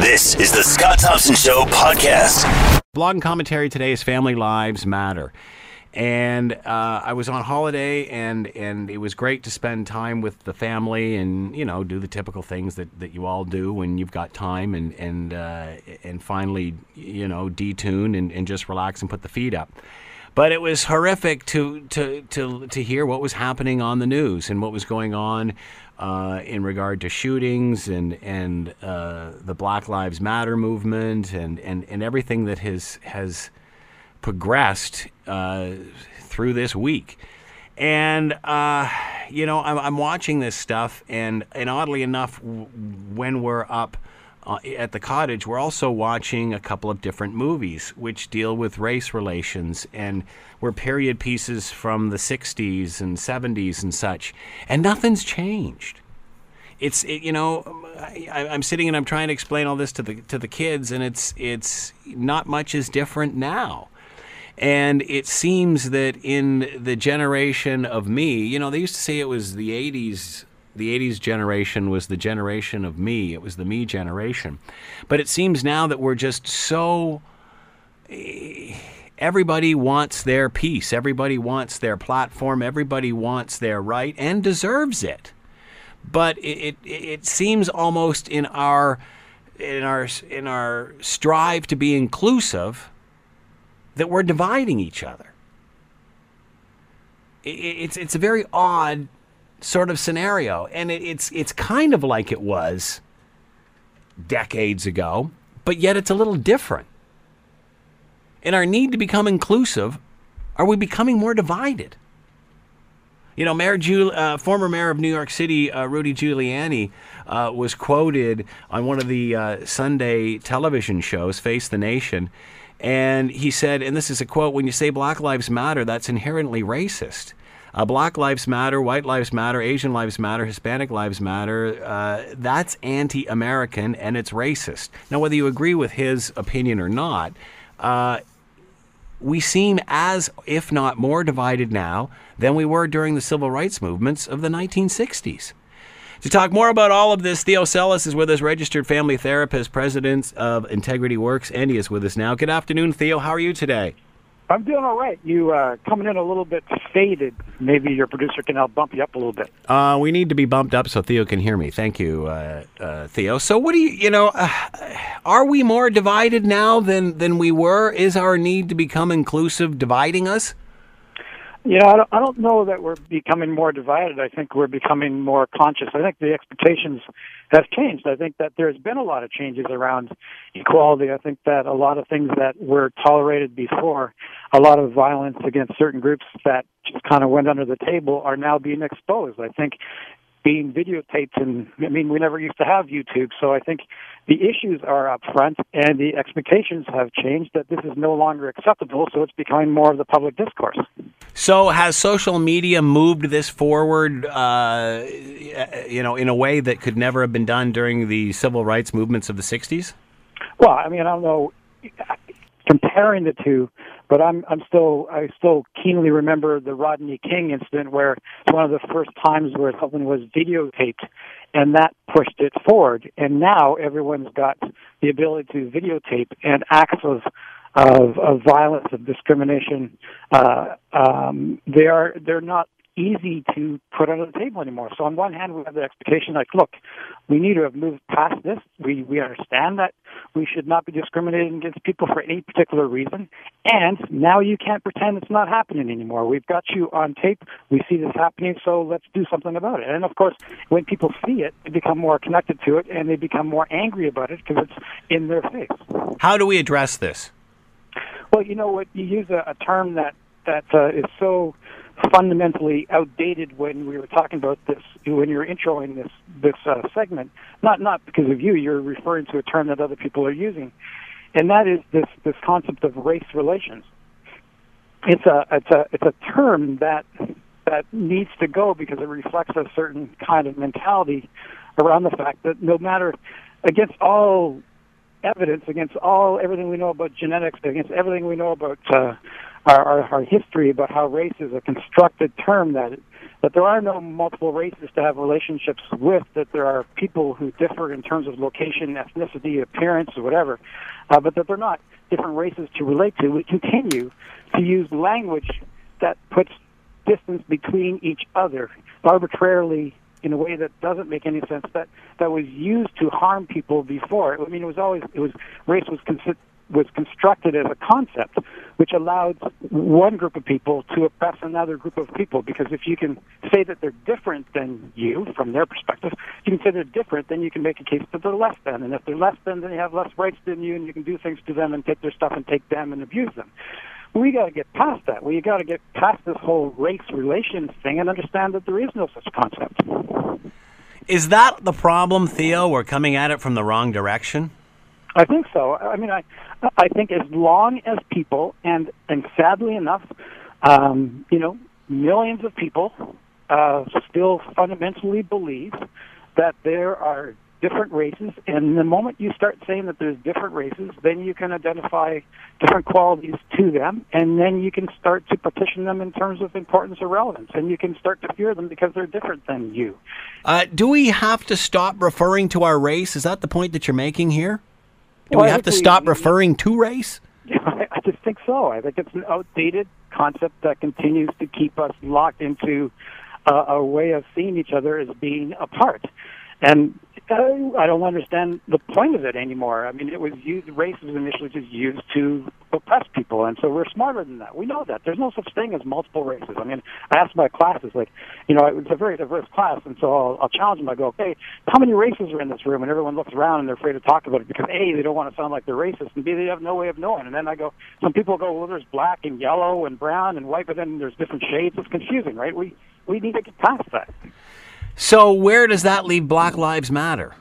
This is the Scott Thompson Show podcast. Blog and commentary today is Family Lives Matter. And I was on holiday, and it was great to spend time with the family and, you know, do the typical things that you all do when you've got time and finally, you know, detune and just relax and put the feet up. But it was horrific to hear what was happening on the news and what was going on in regard to shootings and the Black Lives Matter movement and everything that has progressed through this week. And, you know, I'm watching this stuff, and oddly enough, when we're up at the cottage, we're also watching a couple of different movies which deal with race relations and were period pieces from the 60s and 70s and such, and nothing's changed. You know, I'm sitting and I'm trying to explain all this to the kids, and it's not much is different now. And it seems that in the generation of me, you know, they used to say it was the 80s. The 80s generation was the generation of me. It was the me generation. But it seems now that we're just so... Everybody wants their piece. Everybody wants their platform. Everybody wants their right and deserves it. But it seems almost in our strive to be inclusive that we're dividing each other. It's a very odd sort of scenario, and it's kind of like it was decades ago, but yet it's a little different. In our need to become inclusive, are we becoming more divided? You know, former mayor of New York City, Rudy Giuliani, was quoted on one of the Sunday television shows, Face the Nation, and he said, and this is a quote, "When you say Black Lives Matter, that's inherently racist. Black Lives Matter, White Lives Matter, Asian Lives Matter, Hispanic Lives Matter, that's anti-American and it's racist." Now, whether you agree with his opinion or not, we seem as, if not more, divided now than we were during the civil rights movements of the 1960s. To talk more about all of this, Theo Selles is with us, registered family therapist, president of Integrity Works, and he is with us now. Good afternoon, Theo. How are you today? I'm doing all right. You coming in a little bit faded. Maybe your producer can help bump you up a little bit. We need to be bumped up so Theo can hear me. Thank you, Theo. So what do you know, are we more divided now than we were? Is our need to become inclusive dividing us? Yeah, I don't know that we're becoming more divided. I think we're becoming more conscious. I think the expectations have changed. I think that there's been a lot of changes around equality. I think that a lot of things that were tolerated before, a lot of violence against certain groups that just kind of went under the table are now being exposed. I think being videotaped, and I mean, we never used to have YouTube, so I think the issues are up front and the expectations have changed that this is no longer acceptable, so it's becoming more of the public discourse. So has social media moved this forward, you know, in a way that could never have been done during the civil rights movements of the 60s? Well, I mean, I don't know, comparing the two, but I still keenly remember the Rodney King incident, where it's one of the first times where something was videotaped, and that pushed it forward. And now everyone's got the ability to videotape, and acts of violence, of discrimination, they're not easy to put under the table anymore. So on one hand, we have the expectation, like, look, we need to have moved past this. We understand that we should not be discriminating against people for any particular reason. And now you can't pretend it's not happening anymore. We've got you on tape. We see this happening, so let's do something about it. And of course, when people see it, they become more connected to it, and they become more angry about it because it's in their face. How do we address this? Well, you know what? You use a term that is so fundamentally outdated when we were talking about this, when you were introing this segment, not because of you, you're referring to a term that other people are using, and that is this concept of race relations. It's a term that needs to go because it reflects a certain kind of mentality around the fact that no matter, against all evidence, against everything we know about genetics, against everything we know about our history about how race is a constructed term, that there are no multiple races to have relationships with, that there are people who differ in terms of location, ethnicity, appearance, or whatever, but that they're not different races to relate to. We continue to use language that puts distance between each other arbitrarily in a way that doesn't make any sense, that was used to harm people before. I mean, race was constructed as a concept which allowed one group of people to oppress another group of people, because if you can say that they're different than you from their perspective, you can say they're different, then you can make a case that they're less than, and if they're less than, then they have less rights than you, and you can do things to them and take their stuff and take them and abuse them. We got to get past that. We got to get past this whole race relations thing and understand that there is no such concept. Is that the problem, Theo? We're coming at it from the wrong direction? I think so. I mean, I think as long as people, and sadly enough, millions of people still fundamentally believe that there are different races, and the moment you start saying that there's different races, then you can identify different qualities to them, and then you can start to partition them in terms of importance or relevance, and you can start to fear them because they're different than you. Do we have to stop referring to our race? Is that the point that you're making here? Do we have to stop referring to race? I just think so. I think it's an outdated concept that continues to keep us locked into a way of seeing each other as being apart. And I don't understand the point of it anymore. I mean, race was initially just used to oppress people, and so we're smarter than that. We know that. There's no such thing as multiple races. I mean, I asked my classes, it's a very diverse class, and so I'll challenge them. I go, okay, how many races are in this room? And everyone looks around, and they're afraid to talk about it because, A, they don't want to sound like they're racist, and B, they have no way of knowing. And then I go, some people go, well, there's black and yellow and brown and white, but then there's different shades. It's confusing, right? We need to get past that. So where does that leave Black Lives Matter?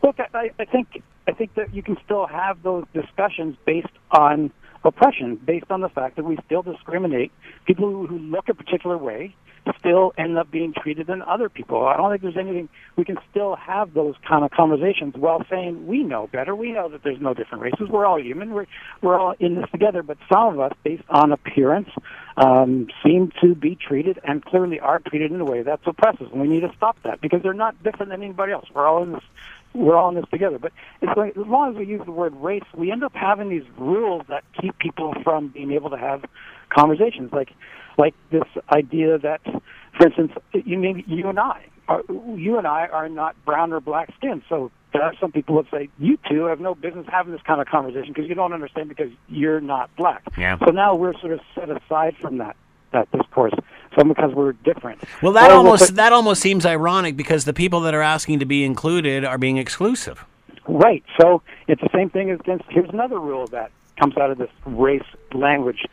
Look, I think that you can still have those discussions based on oppression, based on the fact that we still discriminate. People who look a particular way still end up being treated than other people. I don't think there's anything. We can still have those kind of conversations while saying we know better. We know that there's no different races. We're all human. We're all in this together. But some of us, based on appearance, seem to be treated and clearly are treated in a way that's oppressive. And we need to stop that because they're not different than anybody else. We're all in this together. But it's like, as long as we use the word race, we end up having these rules that keep people from being able to have conversations, like this idea that, for instance, you and I are not brown or black skinned. So there are some people that say, you two have no business having this kind of conversation because you don't understand because you're not black. Yeah. So now we're sort of set aside from that discourse, some because we're different. Well, that almost seems ironic because the people that are asking to be included are being exclusive. Right. So it's the same thing as here's another rule that comes out of this race language.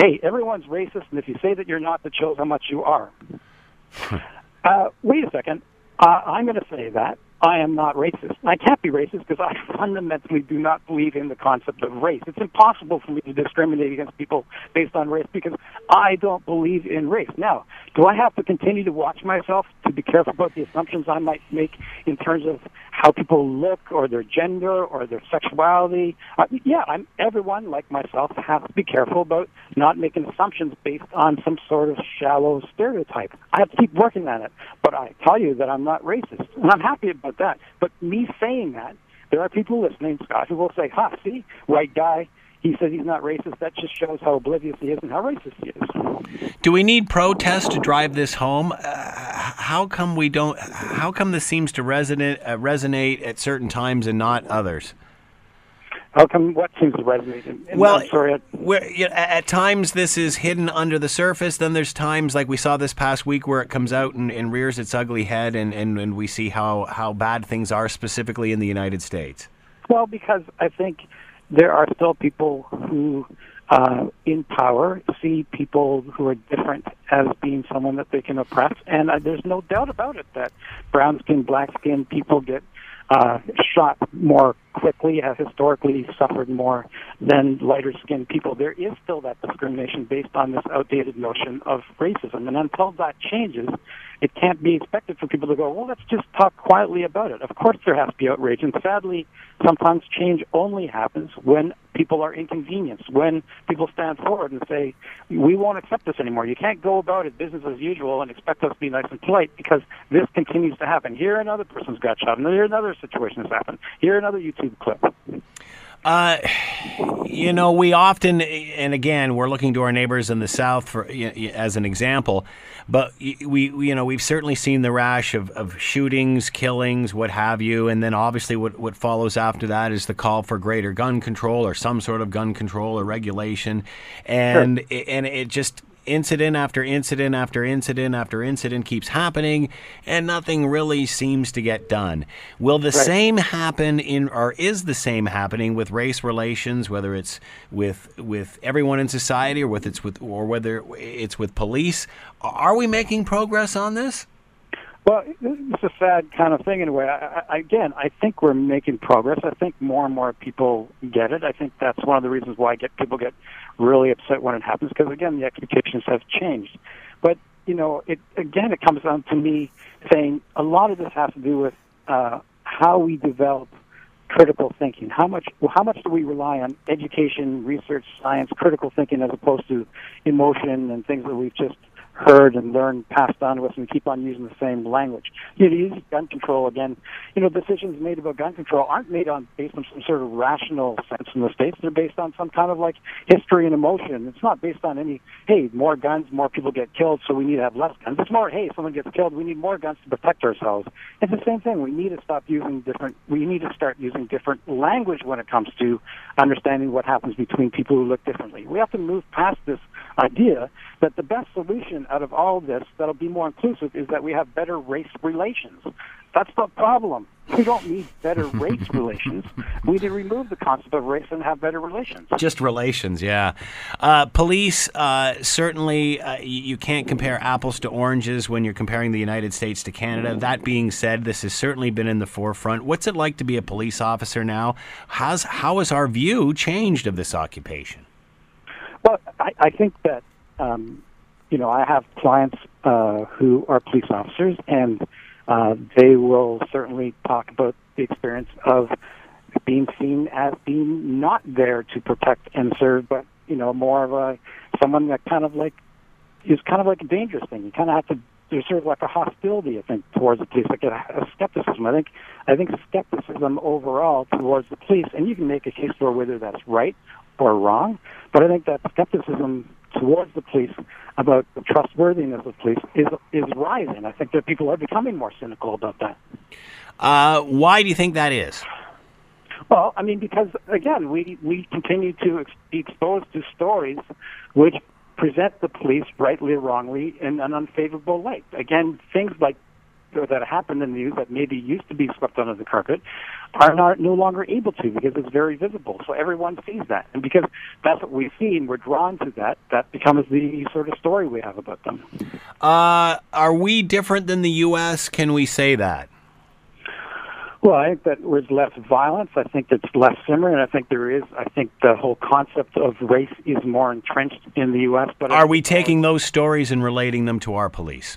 Hey, everyone's racist, and if you say that you're not, that shows how much you are. Wait a second. I'm going to say that I am not racist. I can't be racist because I fundamentally do not believe in the concept of race. It's impossible for me to discriminate against people based on race because I don't believe in race. Now, do I have to continue to watch myself to be careful about the assumptions I might make in terms of how people look or their gender or their sexuality? Everyone, like myself, has to be careful about not making assumptions based on some sort of shallow stereotype. I have to keep working on it, but I tell you that I'm not racist, and I'm happy about that. But me saying that, there are people listening, Scott, who will say, see, white guy, he says he's not racist. That just shows how oblivious he is and how racist he is. Do we need protests to drive this home? How come this seems to resonate at certain times and not others? How come what seems to resonate? At times this is hidden under the surface. Then there's times like we saw this past week where it comes out and rears its ugly head and we see how bad things are specifically in the United States. Well, because I think there are still people who in power see people who are different as being someone that they can oppress. And there's no doubt about it that brown-skinned, black-skinned people get shot more quickly, have historically suffered more than lighter-skinned people. There is still that discrimination based on this outdated notion of racism. And until that changes, it can't be expected for people to go, well, let's just talk quietly about it. Of course there has to be outrage. And sadly, sometimes change only happens when people are inconvenienced, when people stand forward and say, we won't accept this anymore. You can't go about it business as usual and expect us to be nice and polite, because this continues to happen. Here another person's got shot, and here another situation has happened. Here another YouTube clip. You know, we often, and again, we're looking to our neighbors in the South for, as an example, but we, you know, we've certainly seen the rash of shootings, killings, what have you, and then obviously what follows after that is the call for greater gun control or some sort of gun control or regulation, and sure. And it just incident after incident after incident after incident keeps happening, and nothing really seems to get done. Will the right. same happen in, or is the same happening with race relations, whether it's with everyone in society or whether it's with police? Are we making progress on this? Well, it's a sad kind of thing in a way. I think we're making progress. I think more and more people get it. I think that's one of the reasons why people get really upset when it happens, because, again, the expectations have changed. But, you know, it comes down to me saying a lot of this has to do with how we develop critical thinking. How much do we rely on education, research, science, critical thinking, as opposed to emotion and things that we've just heard and learned, passed on to us, and we keep on using the same language. You know, to use gun control again, you know, decisions made about gun control aren't made based on some sort of rational sense in the States. They're based on some kind of like history and emotion. It's not based on any, hey, more guns, more people get killed, so we need to have less guns. It's more, hey, someone gets killed, we need more guns to protect ourselves. It's the same thing. We need to start using different language when it comes to understanding what happens between people who look differently. We have to move past this idea that the best solution out of all this that'll be more inclusive is that we have better race relations. That's the problem. We don't need better race relations. We need to remove the concept of race and have better relations. Just relations, yeah. Police, certainly you can't compare apples to oranges when you're comparing the United States to Canada. That being said, this has certainly been in the forefront. What's it like to be a police officer now? How has our view changed of this occupation? Well, I think that you know, I have clients who are police officers, and they will certainly talk about the experience of being seen as being not there to protect and serve, but, you know, more of someone that is kind of like a dangerous thing. You kind of have to, there's sort of like a hostility, I think, towards the police, like a skepticism. I think skepticism overall towards the police, and you can make a case for whether that's right or wrong, but I think that skepticism towards the police about the trustworthiness of police is rising. I think that people are becoming more cynical about that. Why do you think that is? Well, I mean, because, again, we continue to be exposed to stories which present the police, rightly or wrongly, in an unfavorable light. Again, things like that happened in the news that maybe used to be swept under the carpet are no longer able to, because it's very visible. So everyone sees that. And because that's what we see and we're drawn to that, that becomes the sort of story we have about them. Are we different than the U.S.? Can we say that? Well, I think that there's less violence. I think it's less simmering. And I think the whole concept of race is more entrenched in the U.S. But are we taking those stories and relating them to our police?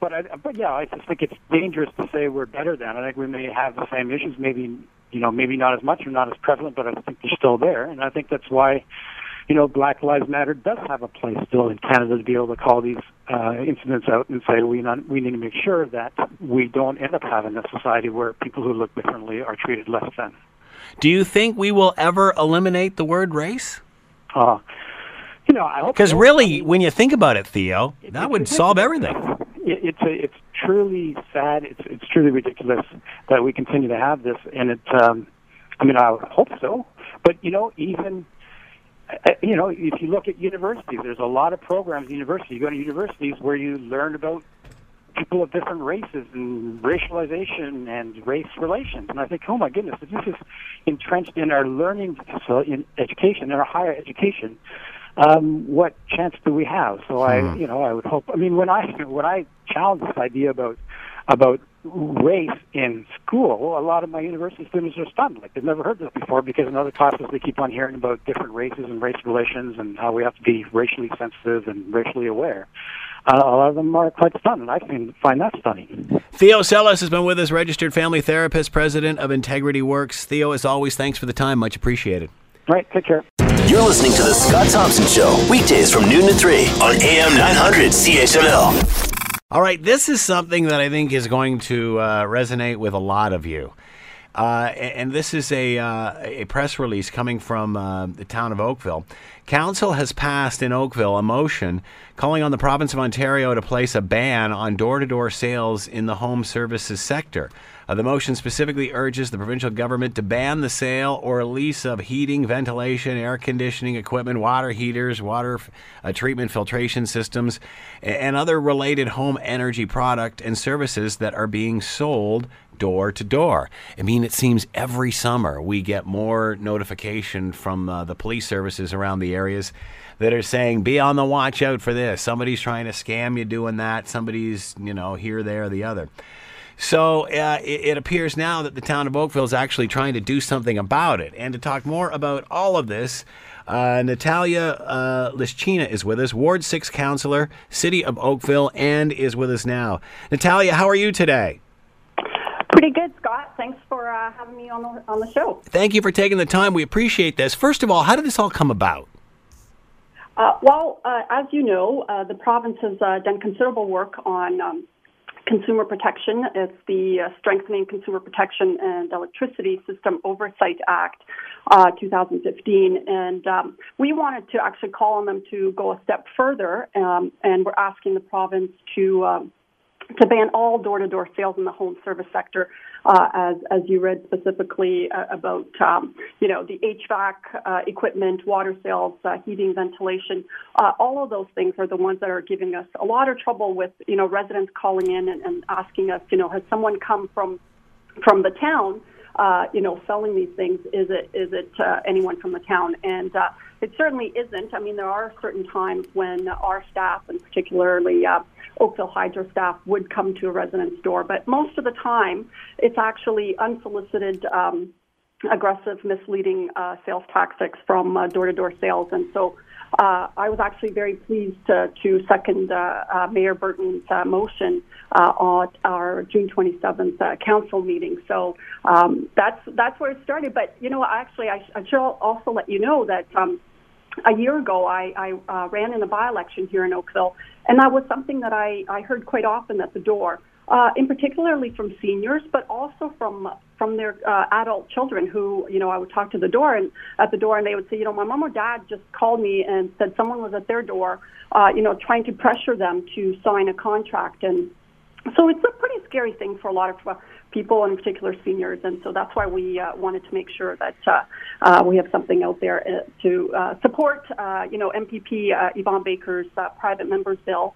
But yeah, I just think it's dangerous to say we're better than. I think we may have the same issues, maybe not as much or not as prevalent, but I think they're still there. And I think that's why, you know, Black Lives Matter does have a place still in Canada to be able to call these incidents out and say we need to make sure that we don't end up having a society where people who look differently are treated less than. Do you think we will ever eliminate the word race? You know, I hope. Because really, when you think about it, Theo, that would solve everything. It's truly sad. It's truly ridiculous that we continue to have this, and it. I mean, I would hope so, but you know, even you know, if you look at universities, there's a lot of programs at university. You go to universities where you learn about people of different races and racialization and race relations, and I think, oh my goodness, if this is entrenched in our learning facility, in education, in our higher education. What chance do we have? So I would hope. I mean, when I challenge this idea about race in school, a lot of my university students are stunned. Like they've never heard this before, because in other classes they keep on hearing about different races and race relations and how we have to be racially sensitive and racially aware. A lot of them are quite stunning. I can find that stunning. Theo Selles has been with us, registered family therapist, president of Integrity Works. Theo, as always, thanks for the time. Much appreciated. All right, take care. You're listening to The Scott Thompson Show, weekdays from noon to 3 on AM 900 CHML. All right, this is something that I think is going to resonate with a lot of you. And this is a press release coming from the town of Oakville. Council has passed in Oakville a motion calling on the province of Ontario to place a ban on door-to-door sales in the home services sector. The motion specifically urges the provincial government to ban the sale or lease of heating, ventilation, air conditioning equipment, water heaters, water treatment filtration systems, and other related home energy product and services that are being sold door to door. I mean, it seems every summer we get more notification from the police services around the areas that are saying, be on the watch out for this. Somebody's trying to scam you doing that. Somebody's, you know, here, there, the other. So it appears now that the town of Oakville is actually trying to do something about it. And to talk more about all of this, Natalia Lischyna is with us, Ward 6 Councillor, City of Oakville, and is with us now. Natalia, how are you today? Pretty good, Scott. Thanks for having me on the show. Thank you for taking the time. We appreciate this. First of all, how did this all come about? Well, as you know, the province has done considerable work on consumer protection. It's the Strengthening Consumer Protection and Electricity System Oversight Act, 2015. And we wanted to actually call on them to go a step further, and we're asking the province to ban all door-to-door sales in the home service sector, as you read specifically about, the HVAC equipment, water sales, heating, ventilation. All of those things are the ones that are giving us a lot of trouble with, residents calling in and asking us, has someone come from the town, selling these things? Is it anyone from the town? And it certainly isn't. I mean, there are certain times when our staff, and particularly Oakville Hydro staff, would come to a resident's door, but most of the time it's actually unsolicited, aggressive, misleading sales tactics from door-to-door sales. And so I was actually very pleased to second Mayor Burton's motion at our June 27th council meeting. So that's where it started. But, actually, I should also let you know that a year ago, I ran in a by-election here in Oakville, and that was something that I heard quite often at the door, and particularly from seniors, but also from their adult children who, I would talk to the door, and they would say, my mom or dad just called me and said someone was at their door, trying to pressure them to sign a contract. And so it's a pretty scary thing for a lot of people, in particular seniors, and so that's why we wanted to make sure that we have something out there to support, MPP Yvonne Baker's private member's bill,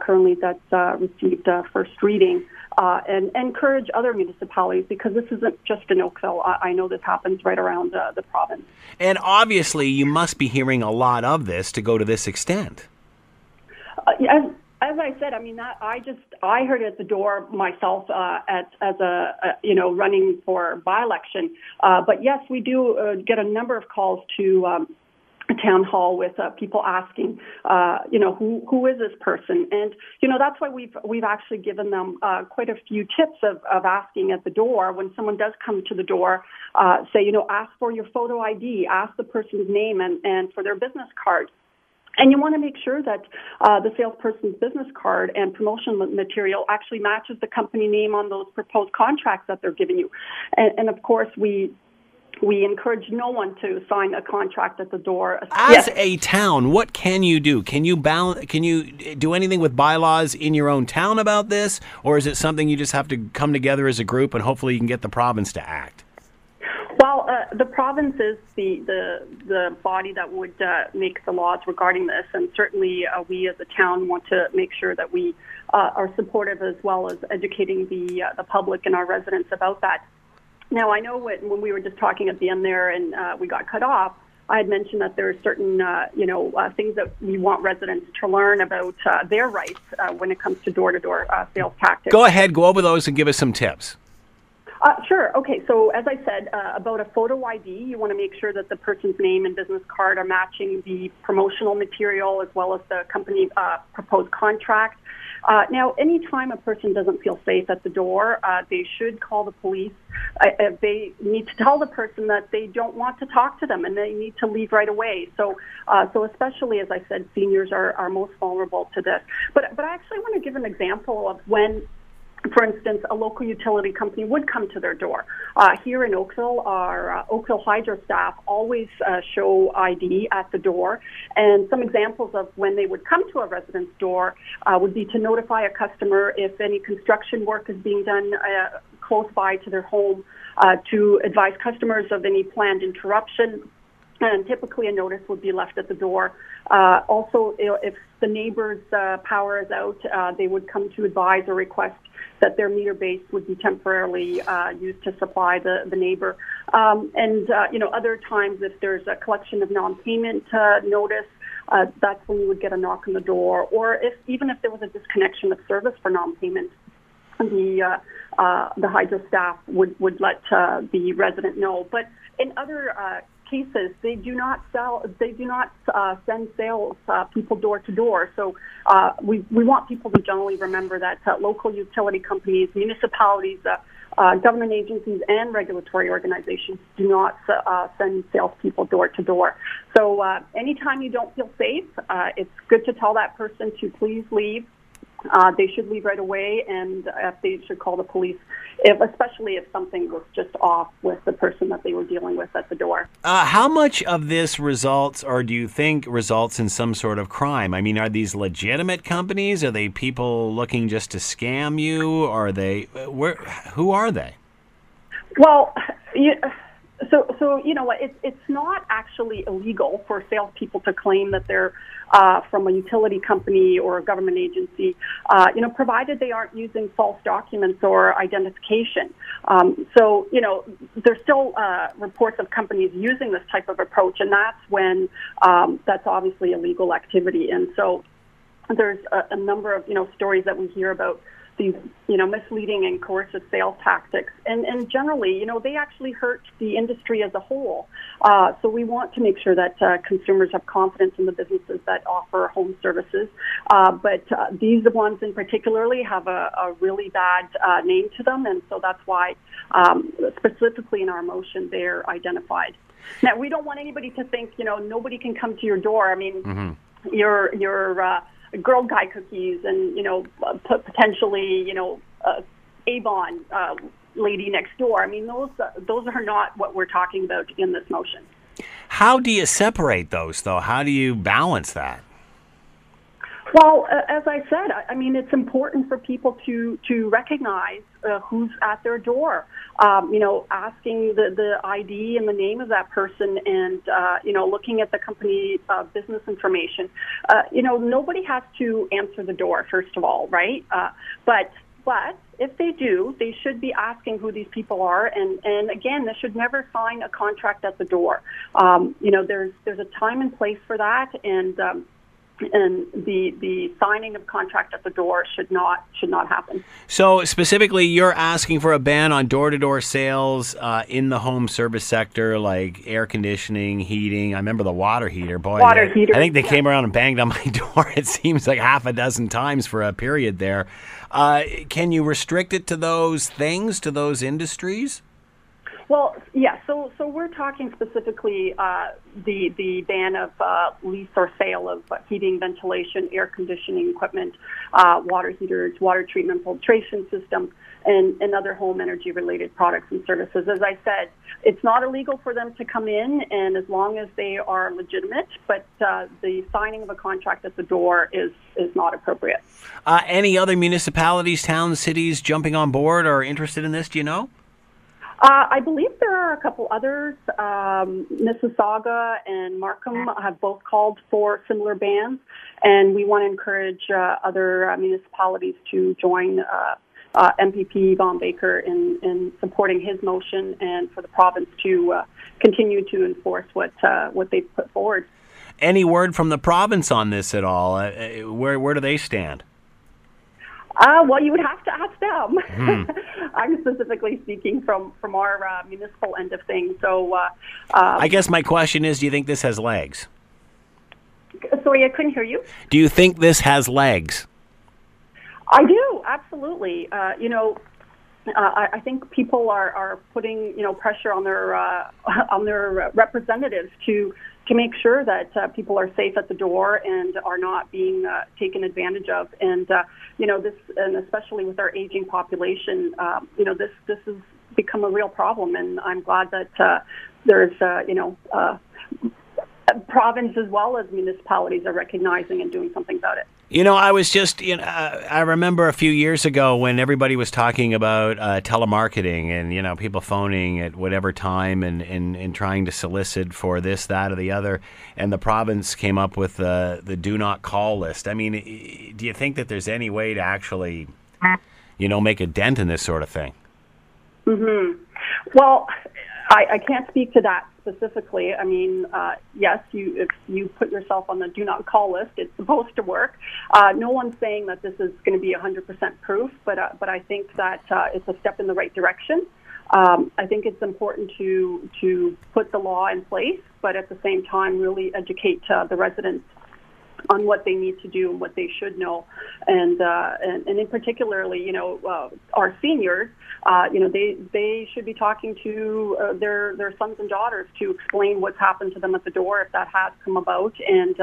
currently that's received first reading, and encourage other municipalities, because this isn't just in Oakville. I know this happens right around the province. And obviously you must be hearing a lot of this to go to this extent. Yeah. As I said, I heard it at the door myself running for by-election. But yes, we do get a number of calls to a town hall with people asking, who is this person? And, that's why we've actually given them quite a few tips of asking at the door. When someone does come to the door, say, ask for your photo ID, ask the person's name and for their business card. And you want to make sure that the salesperson's business card and promotion material actually matches the company name on those proposed contracts that they're giving you. And of course, we encourage no one to sign a contract at the door. As a town, what can you do? Can you do anything with bylaws in your own town about this? Or is it something you just have to come together as a group and hopefully you can get the province to act? Well, the province is the body that would make the laws regarding this, and certainly we as a town want to make sure that we are supportive as well as educating the public and our residents about that. Now, I know when we were just talking at the end there and we got cut off, I had mentioned that there are certain, things that we want residents to learn about their rights when it comes to door-to-door sales tactics. Go ahead, go over those and give us some tips. Sure. Okay. So as I said, about a photo ID, you want to make sure that the person's name and business card are matching the promotional material as well as the company proposed contract. Now, anytime a person doesn't feel safe at the door, they should call the police. They need to tell the person that they don't want to talk to them and they need to leave right away. So, so especially, as I said, seniors are most vulnerable to this. But I actually want to give an example of when, for instance, a local utility company would come to their door. Here in Oakville, our Oakville Hydro staff always show ID at the door. And some examples of when they would come to a resident's door would be to notify a customer if any construction work is being done close by to their home, to advise customers of any planned interruption. And typically a notice would be left at the door. Also, if the neighbor's power is out, they would come to advise or request that their meter base would be temporarily used to supply the neighbor. You know, other times if there's a collection of non-payment notice, that's when you would get a knock on the door. Or if even if there was a disconnection of service for non-payment, the hydro staff would let the resident know. But in other cases, they do not sell. They do not send sales people door to door. So we want people to generally remember that local utility companies, municipalities, government agencies, and regulatory organizations do not send sales people door to door. So anytime you don't feel safe, it's good to tell that person to please leave. They should leave right away, and they should call the police, especially if something was just off with the person that they were dealing with at the door. How much of this results, or do you think results in some sort of crime? I mean, are these legitimate companies? Are they people looking just to scam you? Are they? Who are they? Well, So you know what? It's not actually illegal for salespeople to claim that they're from a utility company or a government agency, you know, provided they aren't using false documents or identification. So you know, there's still reports of companies using this type of approach, and that's when that's obviously illegal activity. And so there's a number of stories that we hear about these, misleading and coercive sales tactics. And generally, they actually hurt the industry as a whole. So we want to make sure that consumers have confidence in the businesses that offer home services. But these ones in particularly have a really bad name to them. And so that's why specifically in our motion, they're identified. Now, we don't want anybody to think, nobody can come to your door. I mean, your Girl Guide cookies and, potentially, Avon lady next door. I mean, those are not what we're talking about in this motion. How do you separate those, though? How do you balance that? Well, as I said, I mean, it's important for people to recognize who's at their door. Asking the ID and the name of that person and, looking at the company business information. Nobody has to answer the door, first of all, right? But if they do, they should be asking who these people are. And again, they should never sign a contract at the door. There's a time and place for that. And the signing of contract at the door should not happen. So specifically, you're asking for a ban on door-to-door sales in the home service sector, like air conditioning, heating. I remember the water heater. I think they came around and banged on my door, it seems like half a dozen times for a period there. Can you restrict it to those things, to those industries? Well, yeah, so we're talking specifically the ban of lease or sale of heating, ventilation, air conditioning equipment, water heaters, water treatment filtration systems, and other home energy-related products and services. As I said, it's not illegal for them to come in, and as long as they are legitimate, but the signing of a contract at the door is not appropriate. Any other municipalities, towns, cities jumping on board or interested in this, do you know? I believe there are a couple others. Mississauga and Markham have both called for similar bans, and we want to encourage other municipalities to join MPP Yvonne Baker in supporting his motion and for the province to continue to enforce what they've put forward. Any word from the province on this at all? Where do they stand? Well, you would have to ask them. I'm specifically speaking from our municipal end of things. So, I guess my question is, do you think this has legs? Sorry, I couldn't hear you. Do you think this has legs? I do, absolutely. You know, I think people are putting, you know, pressure on their representatives to make sure that people are safe at the door and are not being taken advantage of. And, you know, this, and especially with our aging population, you know, this has become a real problem. And I'm glad that there's, you know, province as well as municipalities are recognizing and doing something about it. You know, I was just, you know, I remember a few years ago when everybody was talking about telemarketing and, you know, people phoning at whatever time and trying to solicit for this, that, or the other. And the province came up with the do not call list. I mean, do you think that there's any way to actually, you know, make a dent in this sort of thing? Mm-hmm. Well, I can't speak to that specifically. I mean, yes, if you put yourself on the do not call list, it's supposed to work. No one's saying that this is going to be 100% proof, but I think that it's a step in the right direction. I think it's important to put the law in place, but at the same time, really educate the residents on what they need to do and what they should know, and in particularly, you know, our seniors, you know, they should be talking to their sons and daughters to explain what's happened to them at the door if that has come about, and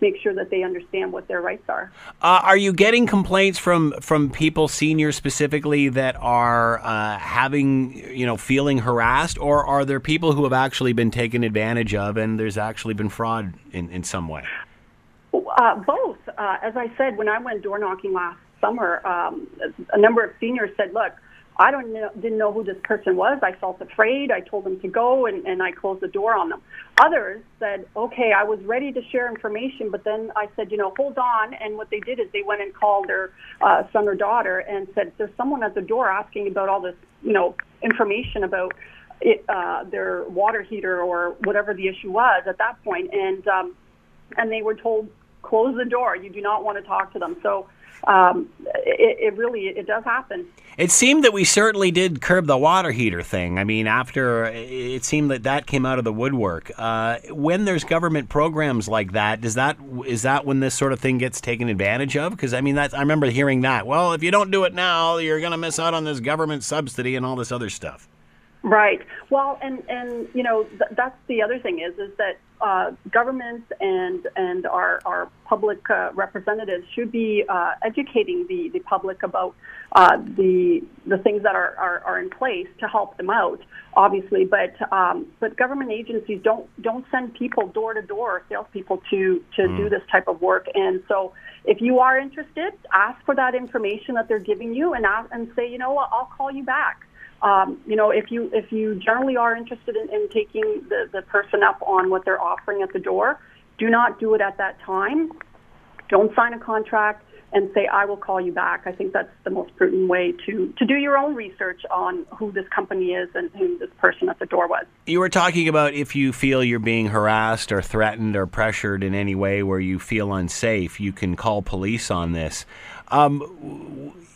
make sure that they understand what their rights are. Are you getting complaints from people, seniors specifically, that are having, you know, feeling harassed, or are there people who have actually been taken advantage of and there's actually been fraud in some way? Both. As I said, when I went door knocking last summer, a number of seniors said, look, I didn't know who this person was. I felt afraid. I told them to go, and I closed the door on them. Others said, okay, I was ready to share information, but then I said, you know, hold on. And what they did is they went and called their son or daughter and said, there's someone at the door asking about all this, you know, information about it, their water heater or whatever the issue was at that point. And they were told, close the door. You do not want to talk to them. So it really does happen. It seemed that we certainly did curb the water heater thing. I mean, after it seemed that came out of the woodwork. When there's government programs like that, is that when this sort of thing gets taken advantage of? Because I mean, I remember hearing that. Well, if you don't do it now, you're going to miss out on this government subsidy and all this other stuff. Right. Well, and you know, that's the other thing is that governments and our public representatives should be educating the public about the things that are in place to help them out, obviously. But government agencies don't send people door to door, salespeople to do this type of work. And so, if you are interested, ask for that information that they're giving you, and say, you know what, I'll call you back. You know, if you generally are interested in taking the person up on what they're offering at the door, do not do it at that time. Don't sign a contract and say, I will call you back. I think that's the most prudent way to do your own research on who this company is and who this person at the door was. You were talking about if you feel you're being harassed or threatened or pressured in any way where you feel unsafe, you can call police on this.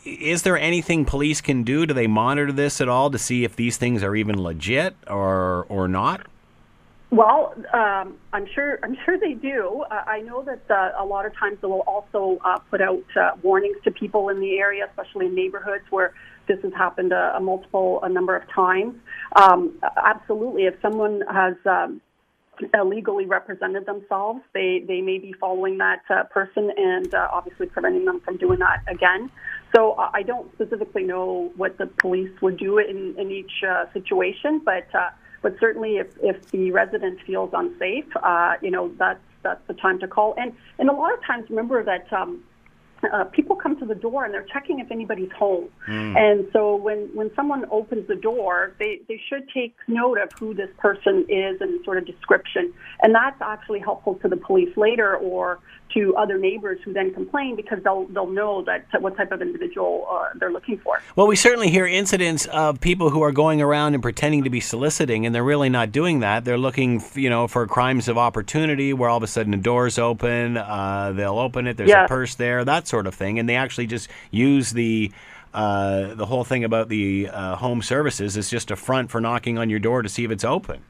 Is there anything police can do? Do they monitor this at all to see if these things are even legit or not? Well, I'm sure they do. I know that a lot of times they will also put out warnings to people in the area, especially in neighborhoods where this has happened a number of times. Absolutely, if someone has illegally represented themselves, they may be following that person and obviously preventing them from doing that again. So I don't specifically know what the police would do in each situation, but certainly if the resident feels unsafe, you know, that's the time to call. And a lot of times, remember that people come to the door and they're checking if anybody's home. And so when someone opens the door, they should take note of who this person is and sort of description. And that's actually helpful to the police later or to other neighbors who then complain because they'll know that what type of individual they're looking for. Well, we certainly hear incidents of people who are going around and pretending to be soliciting, and they're really not doing that. They're looking, you know, for crimes of opportunity where all of a sudden the door's open, they'll open it, there's a purse there, that sort of thing. And they actually just use the whole thing about the home services is just a front for knocking on your door to see if it's open.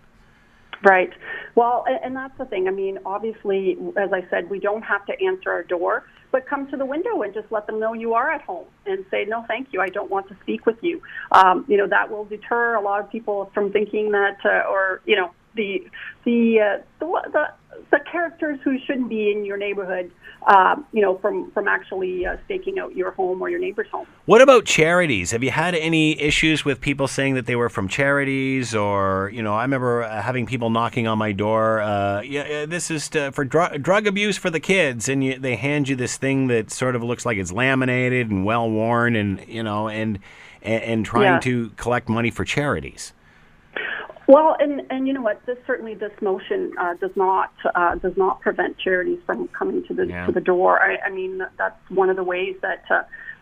Right. Well, and that's the thing. I mean, obviously, as I said, we don't have to answer our door, but come to the window and just let them know you are at home and say, no, thank you, I don't want to speak with you. You know, that will deter a lot of people from thinking that, or, you know, the characters who shouldn't be in your neighborhood, you know, from actually staking out your home or your neighbor's home. What about charities? Have you had any issues with people saying that they were from charities? Or, you know, I remember having people knocking on my door, yeah, this is for drug abuse for the kids, and they hand you this thing that sort of looks like it's laminated and well-worn, and, you know, and trying to collect money for charities. Well, and you know what? This motion does not prevent charities from coming to the door. I mean, that's one of the ways that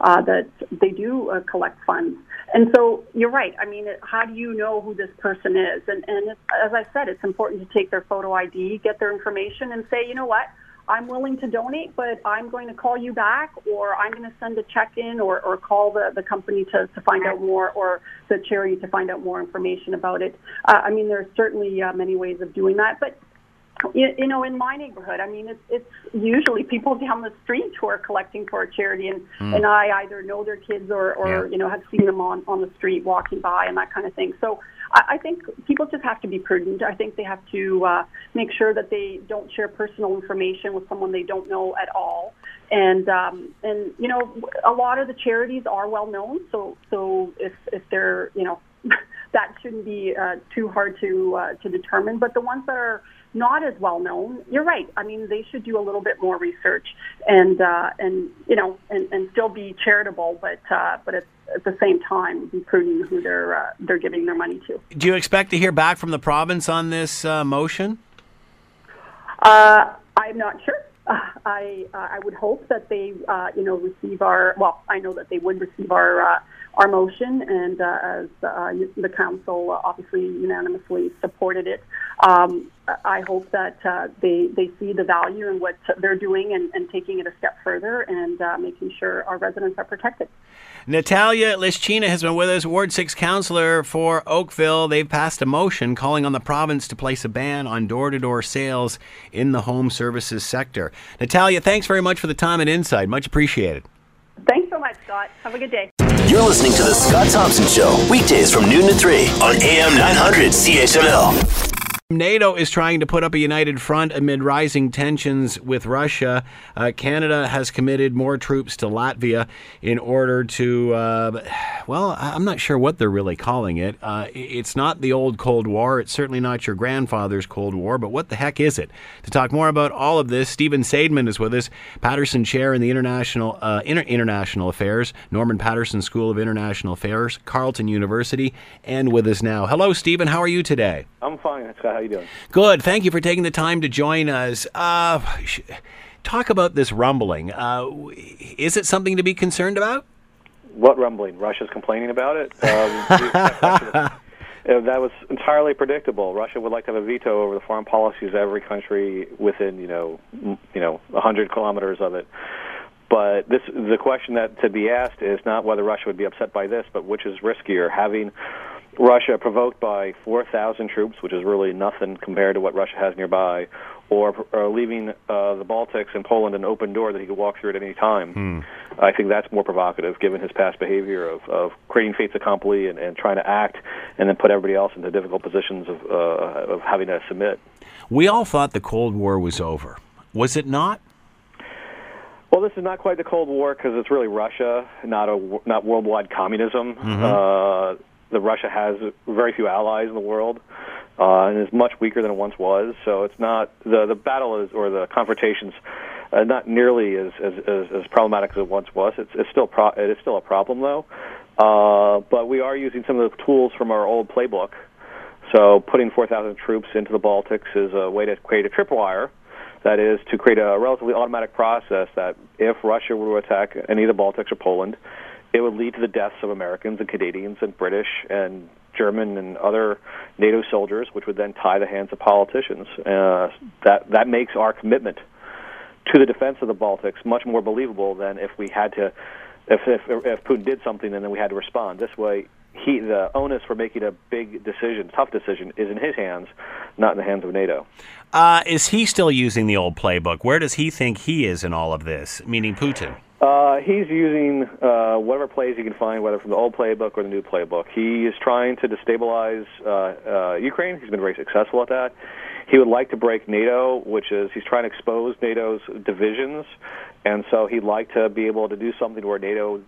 that they do collect funds. And so you're right. I mean, how do you know who this person is? And it's, as I said, it's important to take their photo ID, get their information, and say, you know what? I'm willing to donate, but I'm going to call you back, or I'm going to send a check-in, or call the company to find out more, or the charity to find out more information about it. I mean, there are certainly many ways of doing that, but you know, in my neighborhood, I mean, it's usually people down the street who are collecting for a charity, and I either know their kids or you know, have seen them on the street walking by and that kind of thing. So I think people just have to be prudent. I think they have to make sure that they don't share personal information with someone they don't know at all. And you know, a lot of the charities are well known, so if they're, you know, that shouldn't be too hard to determine. But the ones that are not as well known, you're right. I mean, they should do a little bit more research and you know, and still be charitable, but at the same time be prudent who they're giving their money to. Do you expect to hear back from the province on this motion? I'm not sure. I would hope that they you know, receive our, well, I know that they would receive our motion, and as the council obviously unanimously supported it. I hope that they see the value in what they're doing and taking it a step further and making sure our residents are protected. Natalia Lischyna has been with us, Ward 6 councillor for Oakville. They've passed a motion calling on the province to place a ban on door-to-door sales in the home services sector. Natalia, thanks very much for the time and insight. Much appreciated. Thanks so much, Scott. Have a good day. You're listening to The Scott Thompson Show, weekdays from noon to 3 on AM 900 CHML. NATO is trying to put up a united front amid rising tensions with Russia. Canada has committed more troops to Latvia in order to, well, I'm not sure what they're really calling it. It's not the old Cold War. It's certainly not your grandfather's Cold War, but what the heck is it? To talk more about all of this, Stephen Seidman is with us, Patterson Chair in the International Affairs, Norman Patterson School of International Affairs, Carleton University, and with us now. Hello, Stephen. How are you today? I'm fine, Scott. How you doing? Good. Thank you for taking the time to join us. Talk about this rumbling. Is it something to be concerned about? What rumbling? Russia's complaining about it? That was entirely predictable. Russia would like to have a veto over the foreign policies of every country within, you know, 100 kilometers of it. But the question that to be asked is not whether Russia would be upset by this, but which is riskier, having Russia provoked by 4,000 troops, which is really nothing compared to what Russia has nearby, or leaving the Baltics and Poland an open door that he could walk through at any time. I think that's more provocative, given his past behavior of creating fait accompli and trying to act and then put everybody else into difficult positions of having to submit. We all thought the Cold War was over. Was it not? Well, this is not quite the Cold War because it's really Russia, not worldwide communism. Mm-hmm. That Russia has very few allies in the world, and is much weaker than it once was. So it's not the battle is, or the confrontations, not nearly as problematic as it once was. It is still a problem though. But we are using some of the tools from our old playbook. So putting 4,000 troops into the Baltics is a way to create a tripwire. That is to create a relatively automatic process that if Russia were to attack any of the Baltics or Poland, it would lead to the deaths of Americans and Canadians and British and German and other NATO soldiers, which would then tie the hands of politicians. That makes our commitment to the defense of the Baltics much more believable than if we had to, if Putin did something and then we had to respond. This way, the onus for making a big decision, tough decision, is in his hands, not in the hands of NATO. Is he still using the old playbook? Where does he think he is in all of this, meaning Putin? He's using whatever plays he can find, whether from the old playbook or the new playbook. He is trying to destabilize Ukraine. He's been very successful at that. He would like to break NATO, which is he's trying to expose NATO's divisions, and so he'd like to be able to do something where NATO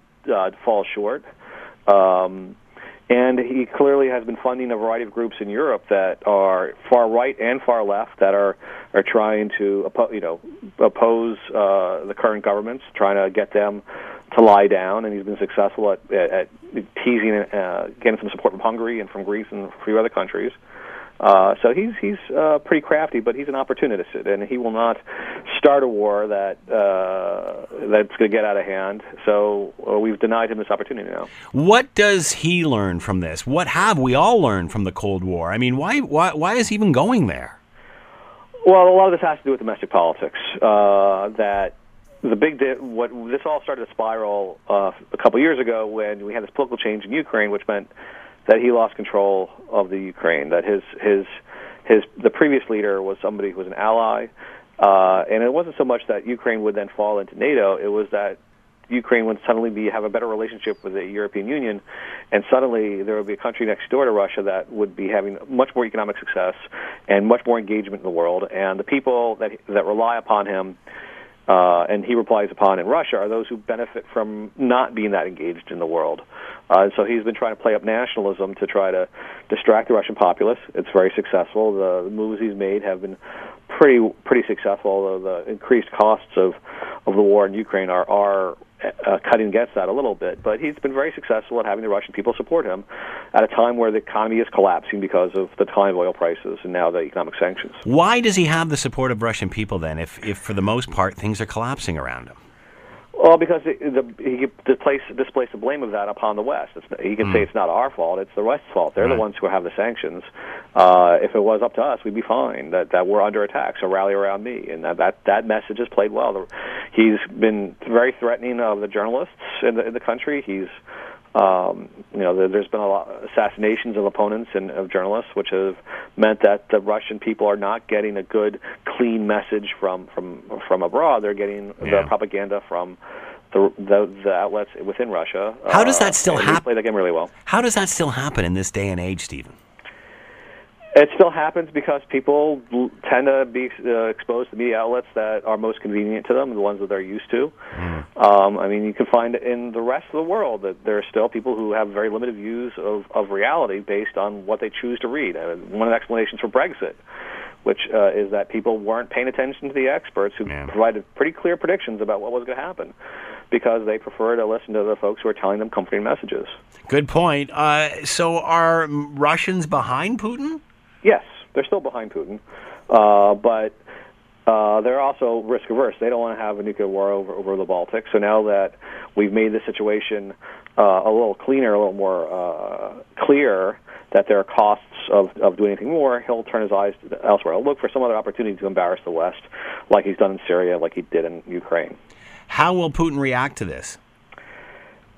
falls short. And he clearly has been funding a variety of groups in Europe that are far right and far left that are trying to oppose the current governments, trying to get them to lie down. And he's been successful at teasing, getting some support from Hungary and from Greece and a few other countries. So he's pretty crafty, but he's an opportunist, and he will not start a war that's going to get out of hand. So we've denied him this opportunity now. What does he learn from this? What have we all learned from the Cold War? I mean, why is he even going there? Well, a lot of this has to do with domestic politics. This all started to spiral a couple years ago when we had this political change in Ukraine, which meant that he lost control of the Ukraine, that the previous leader was somebody who was an ally, and it wasn't so much that Ukraine would then fall into NATO, it was that Ukraine would suddenly have a better relationship with the European Union, and suddenly there would be a country next door to Russia that would be having much more economic success and much more engagement in the world, and the people that rely upon him and he replies upon in Russia are those who benefit from not being that engaged in the world. So he's been trying to play up nationalism to try to distract the Russian populace. It's very successful. The moves he's made have been pretty successful, although the increased costs of the war in Ukraine are cutting against that a little bit. But he's been very successful at having the Russian people support him at a time where the economy is collapsing because of the decline of oil prices and now the economic sanctions. Why does he have the support of Russian people then if for the most part things are collapsing around him? Well, because he displaces the blame of that upon the West. He can say it's not our fault, it's the West's fault. They're the ones who have the sanctions. If it was up to us, we'd be fine, that we're under attack, so rally around me. And that message has played well. He's been very threatening of the journalists in the country. He's there's been a lot of assassinations of opponents and of journalists, which have meant that the Russian people are not getting a good, clean message from abroad. They're getting the propaganda from the outlets within Russia. How does that still happen? They play that game really well. How does that still happen in this day and age, Stephen? It still happens because people tend to be exposed to media outlets that are most convenient to them, the ones that they're used to. You can find in the rest of the world that there are still people who have very limited views of reality based on what they choose to read. One of the explanations for Brexit, which is that people weren't paying attention to the experts who provided pretty clear predictions about what was going to happen, because they prefer to listen to the folks who are telling them comforting messages. Good point. So are Russians behind Putin? Yes, they're still behind Putin, but they're also risk-averse. They don't want to have a nuclear war over the Baltics. So now that we've made the situation a little cleaner, a little more clear, that there are costs of doing anything more, he'll turn his eyes elsewhere. He'll look for some other opportunity to embarrass the West, like he's done in Syria, like he did in Ukraine. How will Putin react to this?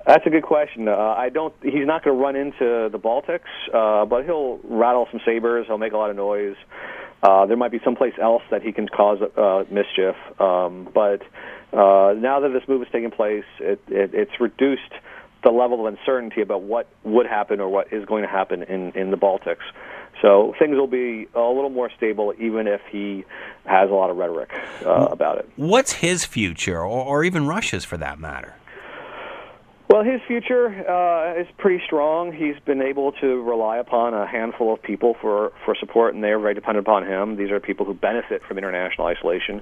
That's a good question. He's not going to run into the Baltics, but he'll rattle some sabers. He'll make a lot of noise. There might be someplace else that he can cause mischief. But now that this move is taking place, it's reduced the level of uncertainty about what would happen or what is going to happen in the Baltics. So things will be a little more stable, even if he has a lot of rhetoric about it. What's his future, or even Russia's for that matter? Well, his future is pretty strong. He's been able to rely upon a handful of people for support, and they are very dependent upon him. These are people who benefit from international isolation.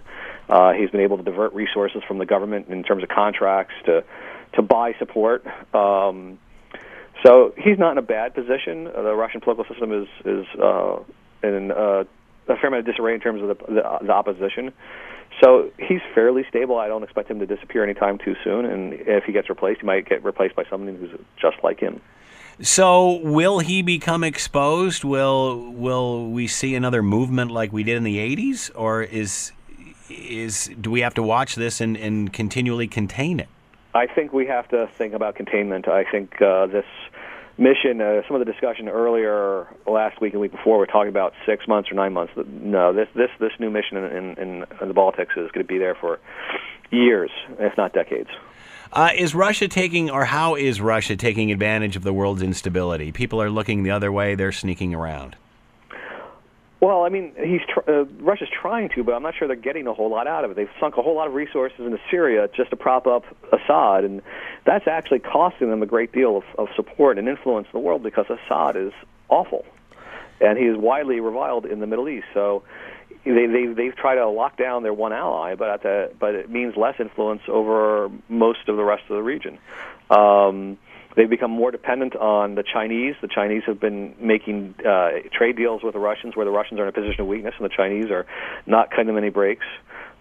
He's been able to divert resources from the government in terms of contracts to buy support. So he's not in a bad position. The Russian political system is in a fair amount of disarray in terms of the opposition. So he's fairly stable. I don't expect him to disappear anytime too soon. And if he gets replaced, he might get replaced by someone who's just like him. So will he become exposed? Will we see another movement like we did in the 80s? Or is do we have to watch this and continually contain it? I think we have to think about containment. I think this mission, some of the discussion earlier last week and week before, we're talking about 6 months or 9 months. No, this new mission in the Baltics is going to be there for years, if not decades. How is Russia taking advantage of the world's instability? People are looking the other way. They're sneaking around. Well, I mean, Russia's trying to, but I'm not sure they're getting a whole lot out of it. They've sunk a whole lot of resources into Syria just to prop up Assad, and that's actually costing them a great deal of support and influence in the world because Assad is awful, and he is widely reviled in the Middle East. So they've tried to lock down their one ally, but it means less influence over most of the rest of the region. They've become more dependent on the Chinese. The Chinese have been making trade deals with the Russians where the Russians are in a position of weakness and the Chinese are not cutting them any breaks.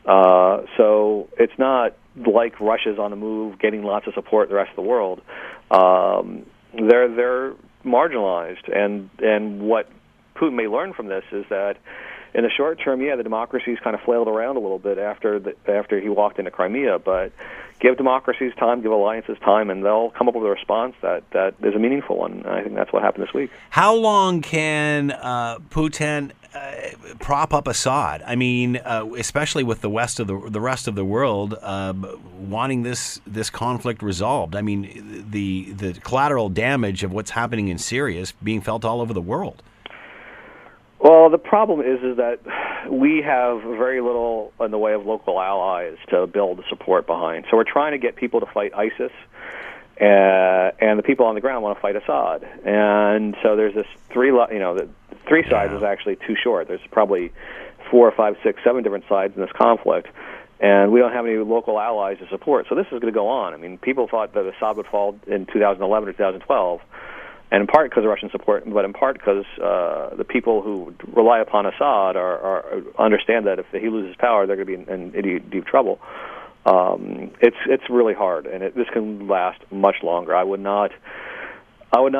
So it's not like Russia's on the move getting lots of support the rest of the world. They're marginalized. And what Putin may learn from this is that in the short term, the democracies kind of flailed around a little bit after he walked into Crimea, but give democracies time, give alliances time, and they'll come up with a response that is a meaningful one. I think that's what happened this week. How long can Putin prop up Assad? I mean, especially with the rest of the world wanting this conflict resolved. I mean, the collateral damage of what's happening in Syria is being felt all over the world. Well, the problem is that we have very little in the way of local allies to build support behind. So we're trying to get people to fight ISIS, and the people on the ground want to fight Assad. And so there's this three sides is actually too short. There's probably 4, 5, 6, 7 different sides in this conflict, and we don't have any local allies to support. So this is going to go on. I mean, people thought that Assad would fall in 2011 or 2012. And in part because of Russian support, but in part because the people who rely upon Assad understand that if he loses power, they're going to be in deep trouble. It's really hard, and this can last much longer. I would not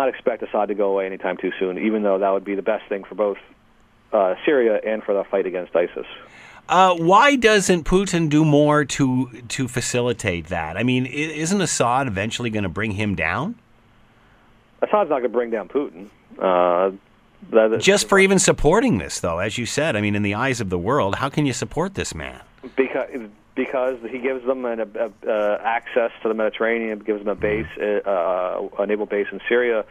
expect Assad to go away anytime too soon, even though that would be the best thing for both Syria and for the fight against ISIS. Why doesn't Putin do more to facilitate that? I mean, isn't Assad eventually going to bring him down? Assad's not going to bring down Putin. Just for even supporting this, though, as you said, I mean, in the eyes of the world, how can you support this man? Because he gives them access to the Mediterranean, gives them a naval base in Syria,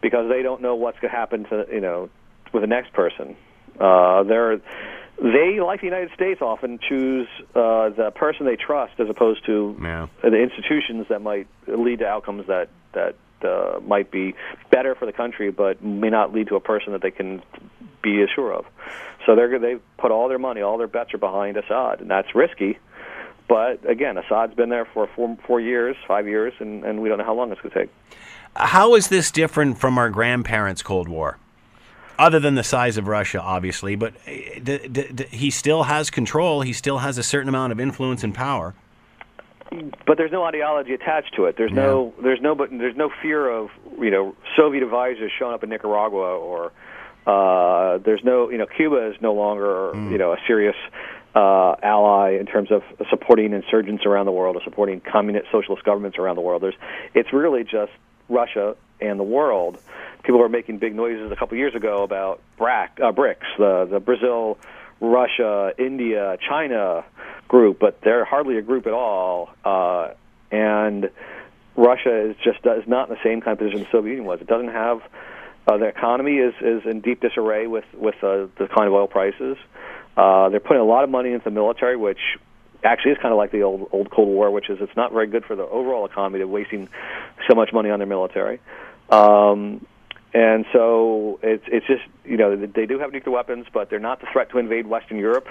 because they don't know what's going to happen with the next person. They, like the United States, often choose the person they trust as opposed to the institutions that might lead to outcomes that might be better for the country, but may not lead to a person that they can be as sure of. So they've put all their money, all their bets are behind Assad, and that's risky. But again, Assad's been there for five years, and we don't know how long it's going to take. How is this different from our grandparents' Cold War? Other than the size of Russia, obviously, but he still has control. He still has a certain amount of influence and power. But there's no ideology attached to it. There's no fear of Soviet advisors showing up in Nicaragua, or there's no Cuba is no longer a serious ally in terms of supporting insurgents around the world or supporting communist socialist governments around the world. It's really just Russia and the world. People were making big noises a couple years ago about BRICS, the Brazil, Russia, India, China group, but they're hardly a group at all, and Russia is not in the same kind of position the Soviet Union was. It doesn't have the economy is in deep disarray with the kind of oil prices. They're putting a lot of money into the military, which actually is kind of like the old Cold War, which is it's not very good for the overall economy. They're wasting so much money on their military. And so it's just they do have nuclear weapons, but they're not the threat to invade Western Europe.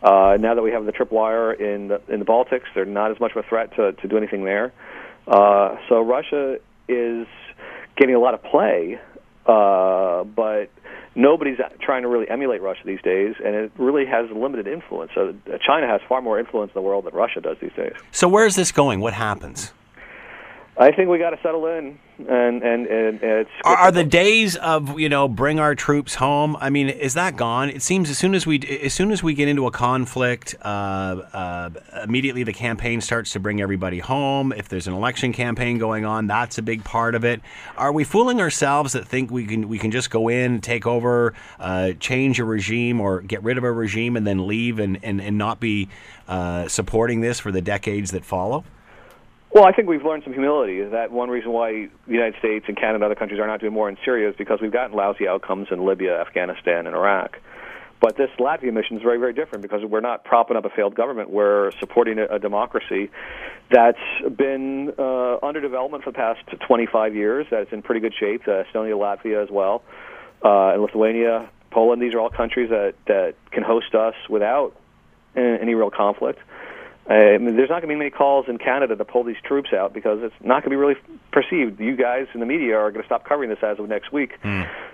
Now that we have the tripwire in the Baltics, they're not as much of a threat to do anything there. So Russia is getting a lot of play, but nobody's trying to really emulate Russia these days, and it really has limited influence. So China has far more influence in the world than Russia does these days. So where is this going? What happens? I think we got to settle in, and it's... Are the days of, you know, bring our troops home? I mean, is that gone? It seems as soon as we get into a conflict, immediately the campaign starts to bring everybody home. If there's an election campaign going on, that's a big part of it. Are we fooling ourselves that think we can just go in, take over, change a regime, or get rid of a regime and then leave and not be supporting this for the decades that follow? Well, I think we've learned some humility. That one reason why the United States and Canada and other countries are not doing more in Syria is because we've gotten lousy outcomes in Libya, Afghanistan, and Iraq. But this Latvia mission is very, very different because we're not propping up a failed government. We're supporting a democracy that's been under development for the past 25 years, that's in pretty good shape. Estonia, Latvia as well, and Lithuania, Poland. These are all countries that can host us without any real conflict. I mean, there's not going to be many calls in Canada to pull these troops out because it's not going to be really perceived. You guys in the media are going to stop covering this as of next week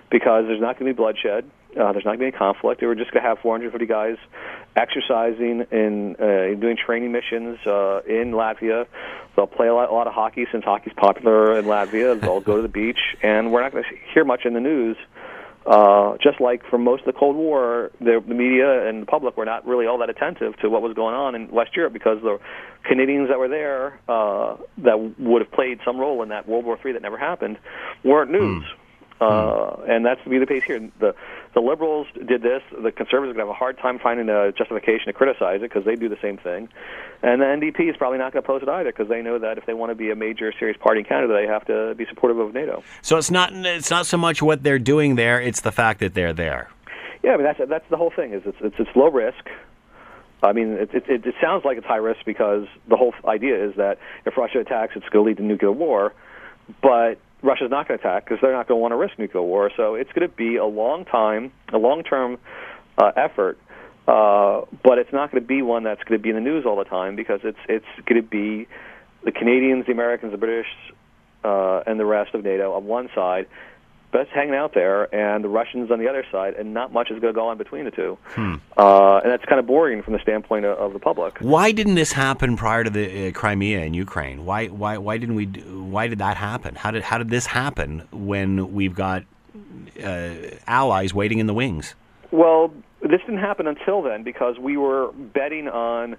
because there's not going to be bloodshed. There's not going to be any conflict. We're just going to have 450 guys exercising and doing training missions in Latvia. They'll play a lot of hockey since hockey's popular in Latvia. They'll go to the beach, and we're not going to hear much in the news. Just like for most of the Cold War, the media and the public were not really all that attentive to what was going on in West Europe because the Canadians that were there that would have played some role in that World War III that never happened weren't news. And that's to be the case here. The liberals did this. The conservatives are going to have a hard time finding a justification to criticize it because they do the same thing. And the NDP is probably not going to oppose it either because they know that if they want to be a major serious party in Canada, they have to be supportive of NATO. So it's not so much what they're doing there; it's the fact that they're there. Yeah, I mean that's the whole thing. Is it's low risk. I mean, it sounds like it's high risk because the whole idea is that if Russia attacks, it's going to lead to nuclear war, but Russia's not going to attack because they're not going to want to risk nuclear war. So it's going to be a long-term effort, but it's not going to be one that's going to be in the news all the time because it's going to be the Canadians, the Americans, the British, and the rest of NATO on one side, but it's hanging out there, and the Russians on the other side, and not much is going to go on between the two. And that's kind of boring from the standpoint of the public. Why didn't this happen prior to the Crimea in Ukraine? Why did that happen? How did this happen when we've got allies waiting in the wings? Well, this didn't happen until then because we were betting on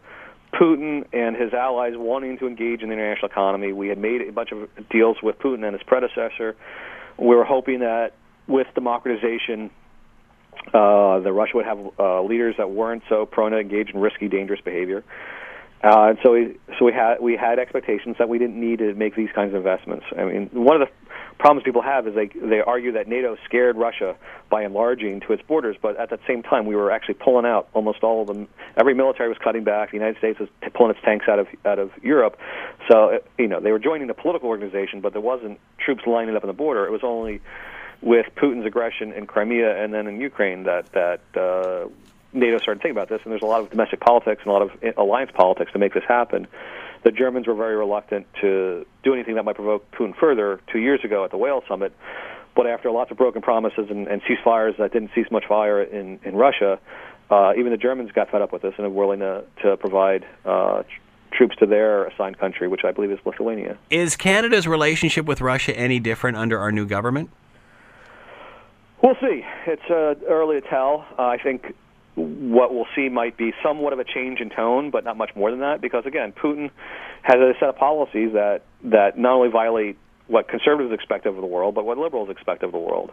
Putin and his allies wanting to engage in the international economy. We had made a bunch of deals with Putin and his predecessor. We were hoping that with democratization, that Russia would have leaders that weren't so prone to engage in risky, dangerous behavior. And so we had expectations that we didn't need to make these kinds of investments. I mean, one of the problems people have is they argue that NATO scared Russia by enlarging to its borders, but at that same time we were actually pulling out almost all of them. Every military was cutting back. The United States was pulling its tanks out of Europe. So they were joining the political organization, but there wasn't troops lining up on the border. It was only with Putin's aggression in Crimea and then in Ukraine that NATO started thinking about this, and there's a lot of domestic politics and a lot of alliance politics to make this happen. The Germans were very reluctant to do anything that might provoke Putin further 2 years ago at the Wales summit, but after lots of broken promises and ceasefires that didn't cease much fire in Russia, even the Germans got fed up with this and are willing to provide troops to their assigned country, which I believe is Lithuania. Is Canada's relationship with Russia any different under our new government? We'll see. It's early to tell. I think what we'll see might be somewhat of a change in tone, but not much more than that, because, again, Putin has a set of policies that not only violate what conservatives expect of the world, but what liberals expect of the world,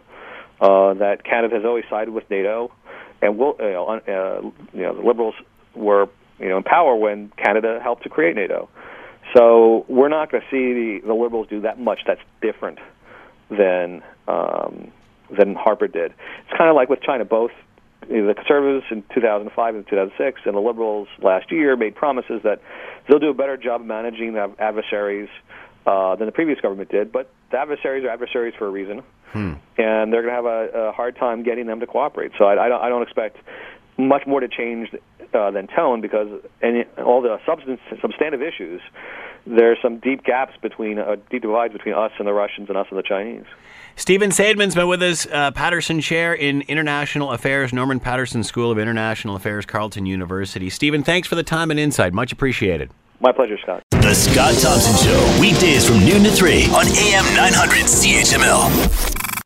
that Canada has always sided with NATO, and the liberals were in power when Canada helped to create NATO. So we're not going to see the liberals do that much that's different than Harper did. It's kind of like with China. Both the conservatives in 2005 and 2006 and the liberals last year made promises that they'll do a better job managing their adversaries than the previous government did, but the adversaries are adversaries for a reason, and they're going to have a hard time getting them to cooperate. So I don't expect much more to change than tone, because all the substantive issues, there's some deep divides between us and the Russians and us and the Chinese. Stephen Seidman's been with us, Patterson Chair in International Affairs, Norman Patterson School of International Affairs, Carleton University. Stephen, thanks for the time and insight. Much appreciated. My pleasure, Scott. The Scott Thompson Show, weekdays from noon to 3 on AM 900 CHML.